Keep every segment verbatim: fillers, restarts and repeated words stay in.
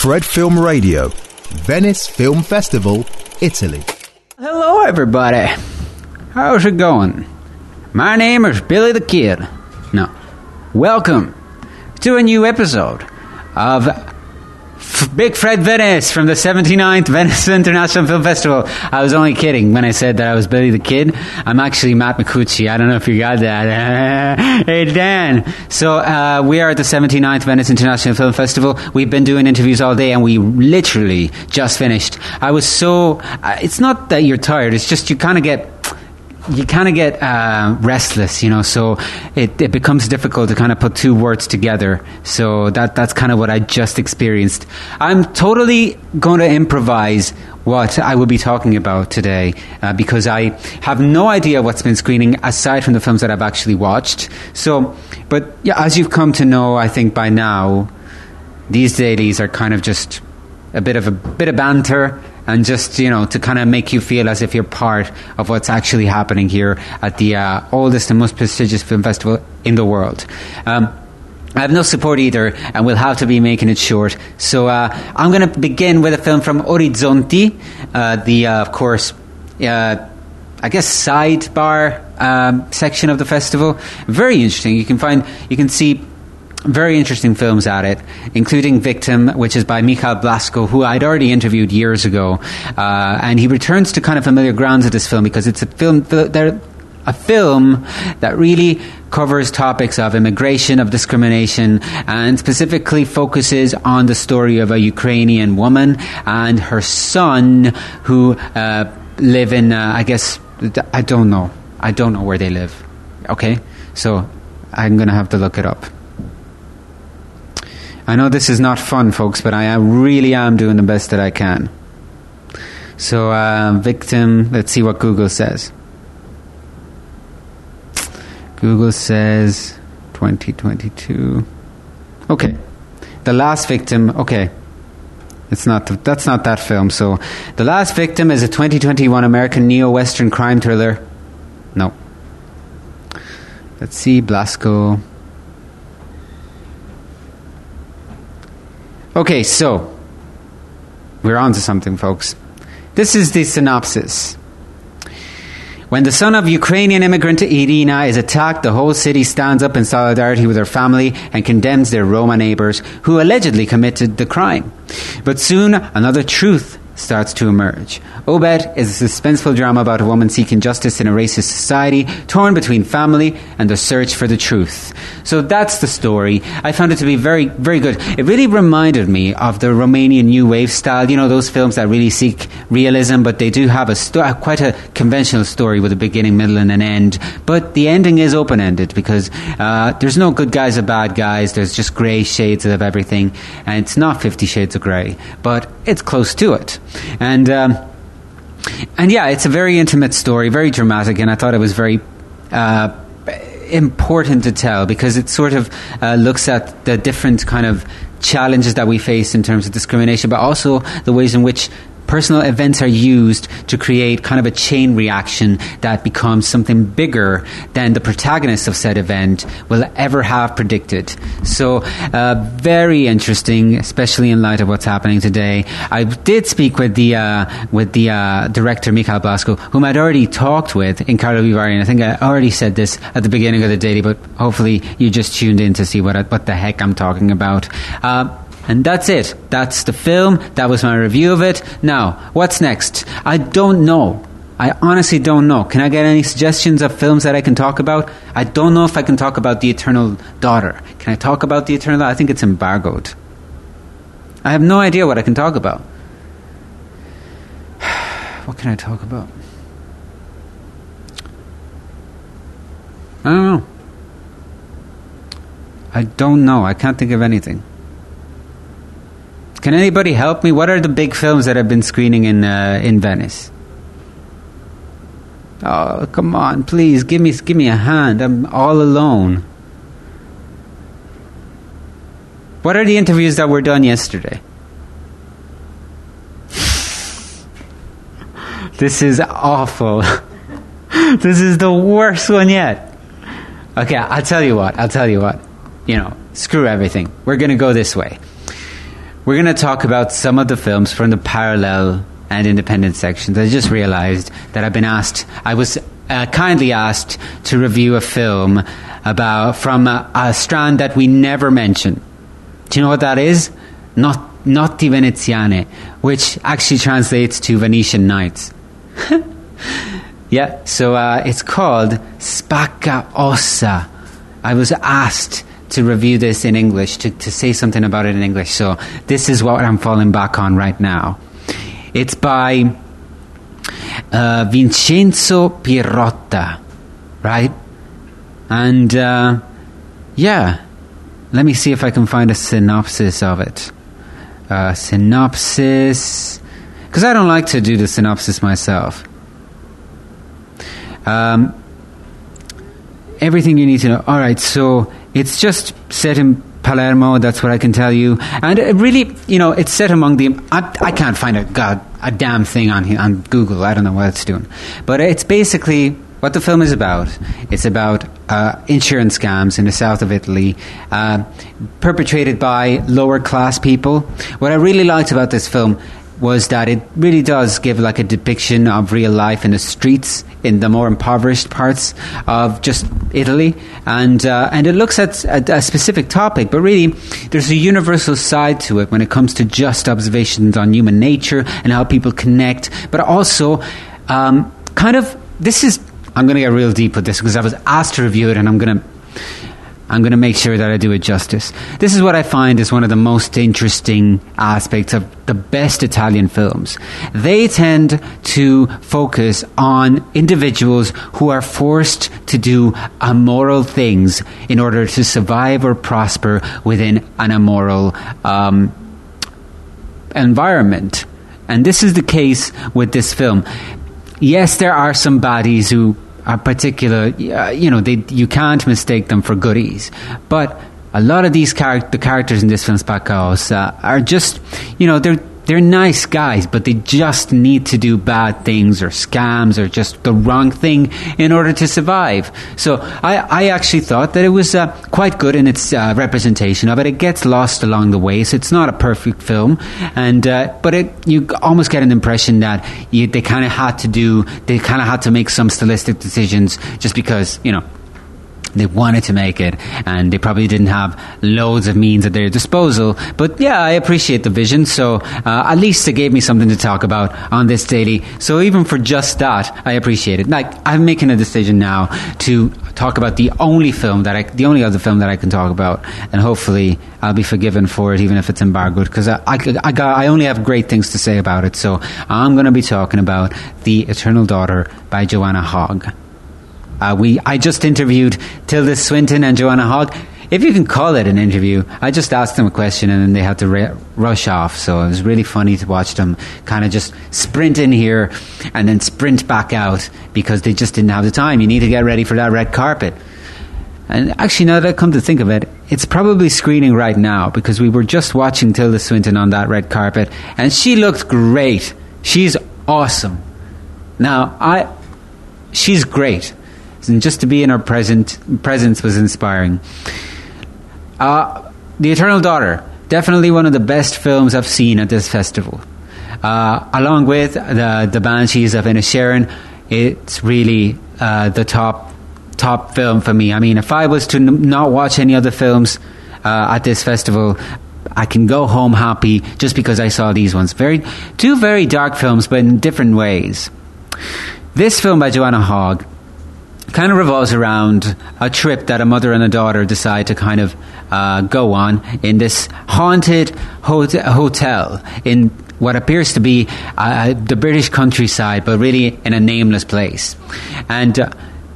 Fred Film Radio, Venice Film Festival, Italy. Hello, everybody. How's it going? My name is Billy the Kid. No. Welcome to a new episode of F- Big Fred Venice from the seventy-ninth Venice International Film Festival. I was only kidding when I said that I was Billy the Kid. I'm actually Matt Micucci. I don't know if you got that. Hey, Dan. So uh, we are at the seventy-ninth Venice International Film Festival. We've been doing interviews all day, and we literally just finished. I was so... Uh, it's not that you're tired. It's just you kind of get... you kind of get uh, restless, you know, so it, it becomes difficult to kind of put two words together. So that that's kind of what I just experienced. I'm totally going to improvise what I will be talking about today uh, because I have no idea what's been screening aside from the films that I've actually watched. So, but yeah, as you've come to know, I think by now, these dailies are kind of just a bit of a bit of banter. And just, you know, to kind of make you feel as if you're part of what's actually happening here at the uh, oldest and most prestigious film festival in the world. Um, I have no support either, and we'll have to be making it short. So uh, I'm going to begin with a film from Orizzonti, uh, the, uh, of course, uh, I guess, sidebar um, section of the festival. Very interesting. You can find, you can see... very interesting films at it, including Victim, which is by Michal Blasko, who I'd already interviewed years ago. Uh, and he returns to kind of familiar grounds of this film because it's a film, a film that really covers topics of immigration, of discrimination, and specifically focuses on the story of a Ukrainian woman and her son who uh, live in, uh, I guess, I don't know. I don't know where they live. Okay? So I'm going to have to look it up. I know this is not fun, folks, but I am, really am doing the best that I can. So, uh, Victim, let's see what Google says. Google says twenty twenty-two. Okay. The Last Victim, okay. It's not, that's not that film. So, The Last Victim is a twenty twenty-one American neo-Western crime thriller. No. Let's see, Blasko... Okay, so, we're on to something, folks. This is the synopsis. When the son of Ukrainian immigrant Irina is attacked, the whole city stands up in solidarity with her family and condemns their Roma neighbors, who allegedly committed the crime. But soon, another truth starts to emerge. Obed is a suspenseful drama about a woman seeking justice in a racist society, torn between family and the search for the truth. So that's the story. I found it to be very, very good. It really reminded me of the Romanian New Wave style, you know, those films that really seek realism, but they do have a sto- quite a conventional story with a beginning, middle, and an end. But the ending is open-ended because uh, there's no good guys or bad guys. There's just grey shades of everything, and it's not Fifty Shades of Grey, but it's close to it. And um, and yeah, it's a very intimate story, very dramatic, and I thought it was very uh, important to tell because it sort of uh, looks at the different kind of challenges that we face in terms of discrimination, but also the ways in which personal events are used to create kind of a chain reaction that becomes something bigger than the protagonist of said event will ever have predicted. So uh, very interesting, especially in light of what's happening today. I did speak with the uh, with the uh, director, Mikhail Blasko, whom I'd already talked with in Carlo Vivari, and I think I already said this at the beginning of the daily, but hopefully you just tuned in to see what, I, what the heck I'm talking about. Uh, And that's it. That's the film. That was my review of it. Now, what's next? I don't know. I honestly don't know. Can I get any suggestions of films that I can talk about? I don't know if I can talk about The Eternal Daughter. Can I talk about The Eternal Daughter? I think it's embargoed. I have no idea what I can talk about. What can I talk about? I don't know. I don't know. I can't think of anything. Can anybody help me? What are the big films that have been screening in uh, in Venice? Oh, come on, please, give me give me a hand. I'm all alone. What are the interviews that were done yesterday? This is awful. This is the worst one yet. Okay, I'll tell you what. I'll tell you what. You know, screw everything. We're going to go this way. We're going to talk about some of the films from the parallel and independent sections. I just realized that I've been asked, I was uh, kindly asked to review a film about from a, a strand that we never mention. Do you know what that is? Not Notti Veneziane, which actually translates to Venetian Nights. Yeah, so uh, it's called Spacca Ossa. I was asked to review this in English, to, to say something about it in English. So this is what I'm falling back on right now. It's by uh, Vincenzo Pirotta, right? And uh, yeah, let me see if I can find a synopsis of it. Uh, synopsis, because I don't like to do the synopsis myself. Um, everything you need to know. All right, so it's just set in Palermo, that's what I can tell you. And it really, you know, it's set among the... I, I can't find a god a damn thing on on Google. I don't know what it's doing. But it's basically what the film is about. It's about uh, insurance scams in the south of Italy, uh, perpetrated by lower-class people. What I really liked about this film was that it really does give like a depiction of real life in the streets, in the more impoverished parts of just Italy, and uh, and it looks at a, a specific topic, but really there's a universal side to it when it comes to just observations on human nature and how people connect, but also um, kind of this is I'm going to get real deep with this because I was asked to review it, and I'm going to I'm going to make sure that I do it justice. This is what I find is one of the most interesting aspects of the best Italian films. They tend to focus on individuals who are forced to do immoral things in order to survive or prosper within an immoral um, environment. And this is the case with this film. Yes, there are some baddies who... are particular, uh, you know, they, you can't mistake them for goodies. But a lot of these char- the characters in this film, Spacca Ossa, are just, you know, they're they're nice guys, but they just need to do bad things or scams or just the wrong thing in order to survive. So I, I actually thought that it was uh, quite good in its uh, representation of it. It gets lost along the way, so it's not a perfect film. And uh, but it, you almost get an impression that you, they kind of had to do, they kind of had to make some stylistic decisions just because, you know, they wanted to make it, and they probably didn't have loads of means at their disposal. But yeah, I appreciate the vision, so uh, at least it gave me something to talk about on this daily. So even for just that, I appreciate it. Like, I'm making a decision now to talk about the only film that I, the only other film that I can talk about, and hopefully I'll be forgiven for it, even if it's embargoed, because I, I, I, got, I only have great things to say about it. So I'm going to be talking about The Eternal Daughter by Joanna Hogg. Uh, we, I just interviewed Tilda Swinton and Joanna Hogg. If you can call it an interview, I just asked them a question and then they had to re- rush off. So it was really funny to watch them kind of just sprint in here and then sprint back out because they just didn't have the time. You need to get ready for that red carpet. And actually, now that I come to think of it, it's probably screening right now because we were just watching Tilda Swinton on that red carpet and she looked great. She's awesome. Now, I, she's great. And just to be in her present presence was inspiring. Uh, The Eternal Daughter, definitely one of the best films I've seen at this festival. Uh, along with the, the Banshees of Inisherin, it's really uh, the top top film for me. I mean, if I was to n- not watch any other films uh, at this festival, I can go home happy just because I saw these ones. Very, two very dark films, but in different ways. This film by Joanna Hogg kind of revolves around a trip that a mother and a daughter decide to kind of uh, go on in this haunted hot- hotel in what appears to be uh, the British countryside, but really in a nameless place. And uh,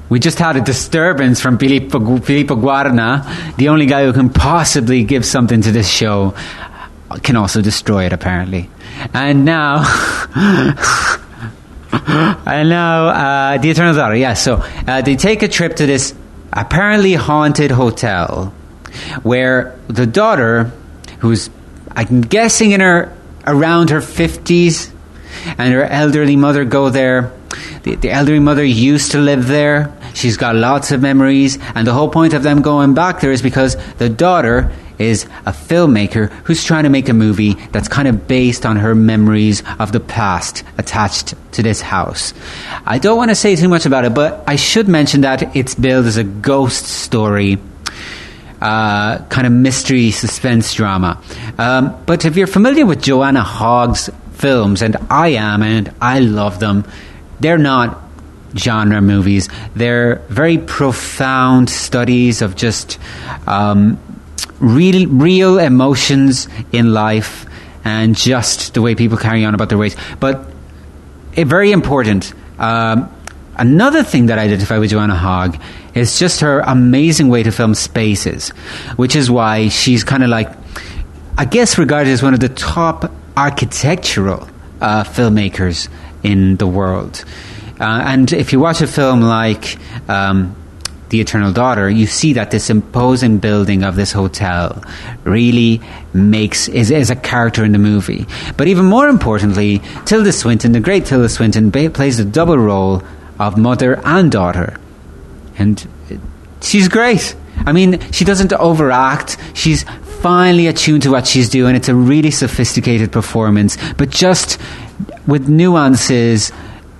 we just had a disturbance from Filippo, Filippo Guarna, the only guy who can possibly give something to this show, can also destroy it, apparently. And now... And now, uh, The Eternal Daughter, yeah, so uh, they take a trip to this apparently haunted hotel where the daughter, who's, I'm guessing, in her around her fifties, and her elderly mother go there. The, the elderly mother used to live there. She's got lots of memories, and the whole point of them going back there is because the daughter is a filmmaker who's trying to make a movie that's kind of based on her memories of the past attached to this house. I don't want to say too much about it, but I should mention that it's billed as a ghost story, uh, kind of mystery suspense drama. Um, but if you're familiar with Joanna Hogg's films, and I am, and I love them, they're not genre movies. They're very profound studies of just um, real, real emotions in life and just the way people carry on about their ways. But it, very important. Um, another thing that I identify with Joanna Hogg is just her amazing way to film spaces, which is why she's kind of like, I guess, regarded as one of the top architectural uh, filmmakers in the world. Uh, and if you watch a film like um, The Eternal Daughter, you see that this imposing building of this hotel really makes is, is a character in the movie. But even more importantly, Tilda Swinton, the great Tilda Swinton, ba- plays the double role of mother and daughter. And she's great. I mean, she doesn't overact. She's finely attuned to what she's doing. It's a really sophisticated performance, but just with nuances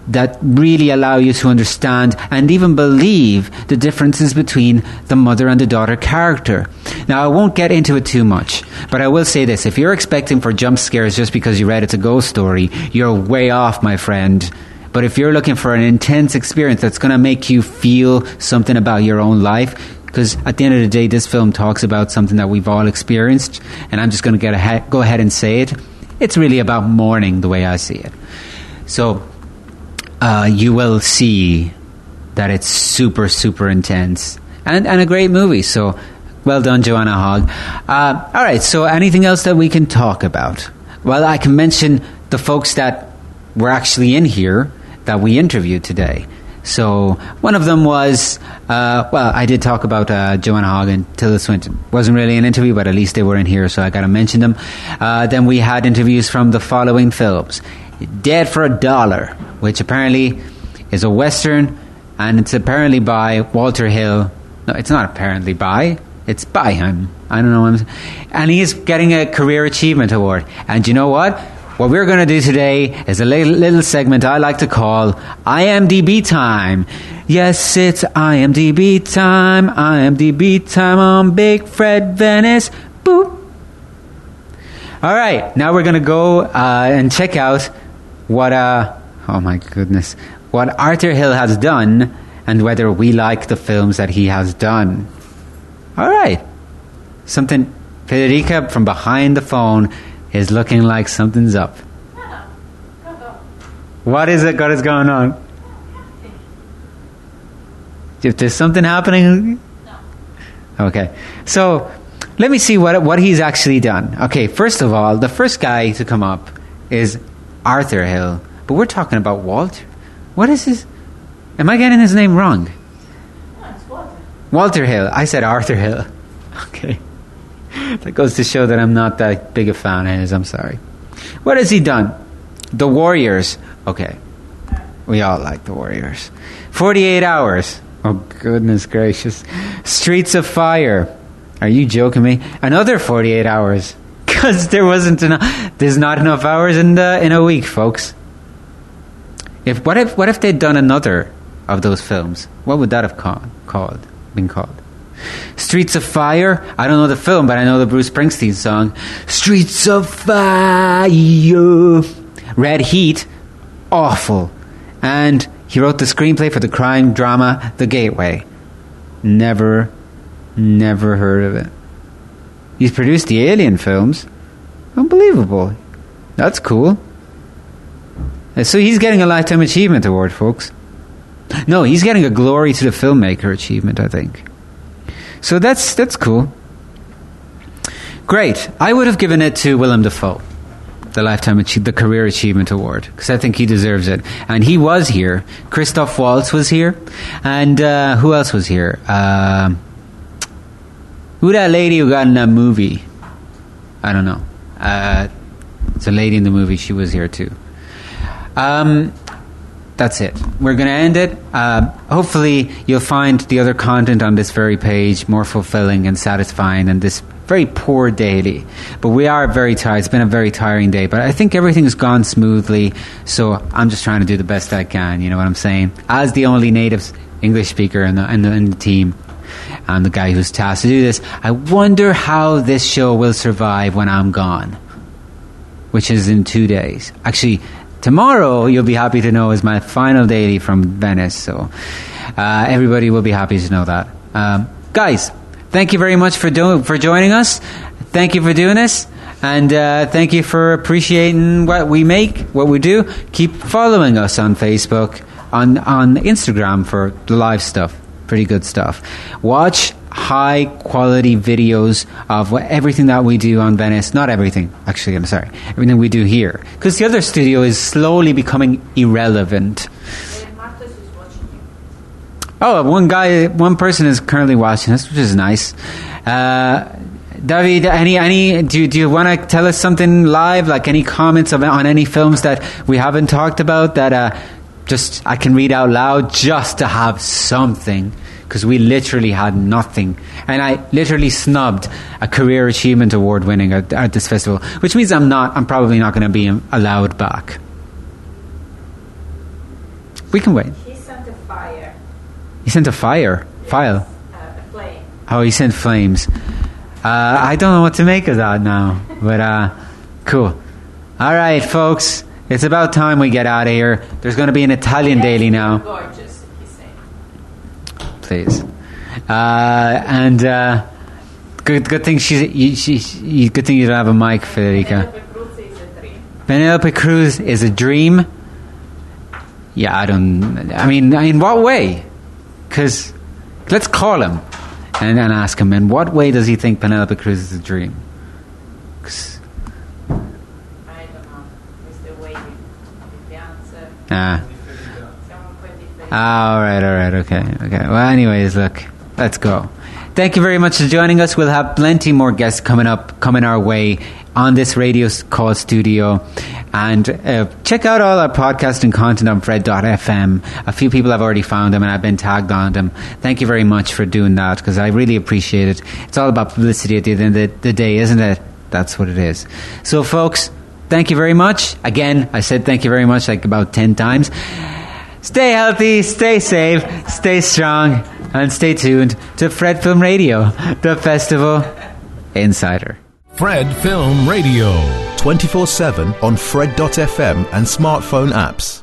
that really allow you to understand and even believe the differences between the mother and the daughter character. Now, I won't get into it too much, but I will say this. If you're expecting for jump scares just because you read it's a ghost story, you're way off, my friend. But if you're looking for an intense experience that's going to make you feel something about your own life, because at the end of the day, this film talks about something that we've all experienced, and I'm just going to get ahead, go ahead and say it. It's really about mourning, the way I see it. So Uh, you will see that it's super, super intense and, and a great movie. So, well done, Joanna Hogg. Uh, all right, so anything else that we can talk about? Well, I can mention the folks that were actually in here that we interviewed today. So one of them was, uh, well, I did talk about uh, Joanna Hogg and Tilda Swinton. Wasn't really an interview, but at least they were in here, so I got to mention them. Uh, then we had interviews from the following films. Dead for a Dollar, which apparently is a Western, and it's apparently by Walter Hill. No, it's not apparently by. It's by him. I don't know what I'm saying. And he's getting a Career Achievement Award. And you know what? What we're going to do today is a little, little segment I like to call IMDb Time. Yes, it's IMDb Time. IMDb Time on Big Fred Venice. Boop. All right. Now we're going to go uh, and check out what uh oh my goodness what Arthur Hill has done and whether we like the films that he has done. All right, something Federica from behind the phone is looking like something's up. What is it? What is going on? If there's something happening, no. Okay, so let me see what what he's actually done. Okay, first of all, the first guy to come up is Arthur Hill, but we're talking about Walter. What is his? Am I getting his name wrong? No, it's Walter. Walter Hill. I said Arthur Hill. Okay, that goes to show that I'm not that big a fan of his. I'm sorry. What has he done? The Warriors. Okay, we all like The Warriors. forty-eight Hours. Oh goodness gracious. Streets of Fire. Are you joking me? Another forty-eight Hours. Because there wasn't enough, there's not enough hours in the, in a week, folks. If what if what if they'd done another of those films? What would that have called, called been called? Streets of Fire. I don't know the film, but I know the Bruce Springsteen song, Streets of Fire. Red Heat, awful, and he wrote the screenplay for the crime drama The Gateway. Never, never heard of it. He's produced the Alien films. Unbelievable. That's cool. So he's getting a Lifetime Achievement Award, folks. No, he's getting a Glory to the Filmmaker Achievement, I think. So that's that's cool. Great. I would have given it to Willem Dafoe, the Lifetime Achievement, the Career Achievement Award, because I think he deserves it. And he was here. Christoph Waltz was here. And uh, who else was here? Um... Uh, Who that lady who got in that movie? I don't know. Uh, it's a lady in the movie. She was here too. Um, that's it. We're going to end it. Uh, hopefully, you'll find the other content on this very page more fulfilling and satisfying than this very poor daily, but we are very tired. It's been a very tiring day, but I think everything has gone smoothly, so I'm just trying to do the best I can, you know what I'm saying? As the only native English speaker in the, in the, in the team, and the guy who's tasked to do this, I wonder how this show will survive when I'm gone, which is in two days. Actually, tomorrow, you'll be happy to know, is my final daily from Venice, so uh, everybody will be happy to know that. Um, guys, thank you very much for do- for joining us. Thank you for doing this. And uh, thank you for appreciating what we make, what we do. Keep following us on Facebook, on, on Instagram for the live stuff. Pretty good stuff. Watch high quality videos of what, everything that we do on Venice. Not everything, actually, I'm sorry. Everything we do here. Because the other studio is slowly becoming irrelevant. Marcus is watching you. Oh, one guy, one person is currently watching us, which is nice. Uh, David, any, any, do, do you want to tell us something live? Like any comments of, on any films that we haven't talked about that uh, just I can read out loud just to have something? Because we literally had nothing. And I literally snubbed a Career Achievement Award winning at, at this festival. Which means I'm not, I'm probably not going to be allowed back. We can wait. He sent a fire. He sent a fire? Yes. File? Uh, a flame. Oh, he sent flames. Uh, I don't know what to make of that now. But, uh, cool. All right, folks. It's about time we get out of here. There's going to be an Italian yes, daily now. Gorgeous. Please, uh, and uh, good good thing she's you, she, she good thing you don't have a mic, Federica. Penelope Cruz is a dream. Penelope Cruz is a dream. Yeah, I don't. I mean, in what way? Because let's call him and, and ask him. In what way does he think Penelope Cruz is a dream? Cause, I don't know. We're still waiting for the answer. Ah. Ah, all right, all right, okay, okay. Well, anyways, look, let's go. Thank you very much for joining us. We'll have plenty more guests coming up, coming our way on this radio call studio. And uh, check out all our podcasting content on Fred dot f m. A few people have already found them, and I've been tagged on them. Thank you very much for doing that, because I really appreciate it. It's all about publicity at the end of the day, isn't it? That's what it is. So, folks, thank you very much. Again, I said thank you very much like about ten times. Stay healthy, stay safe, stay strong, and stay tuned to Fred Film Radio, the festival insider. Fred Film Radio, twenty-four seven on Fred dot f m and smartphone apps.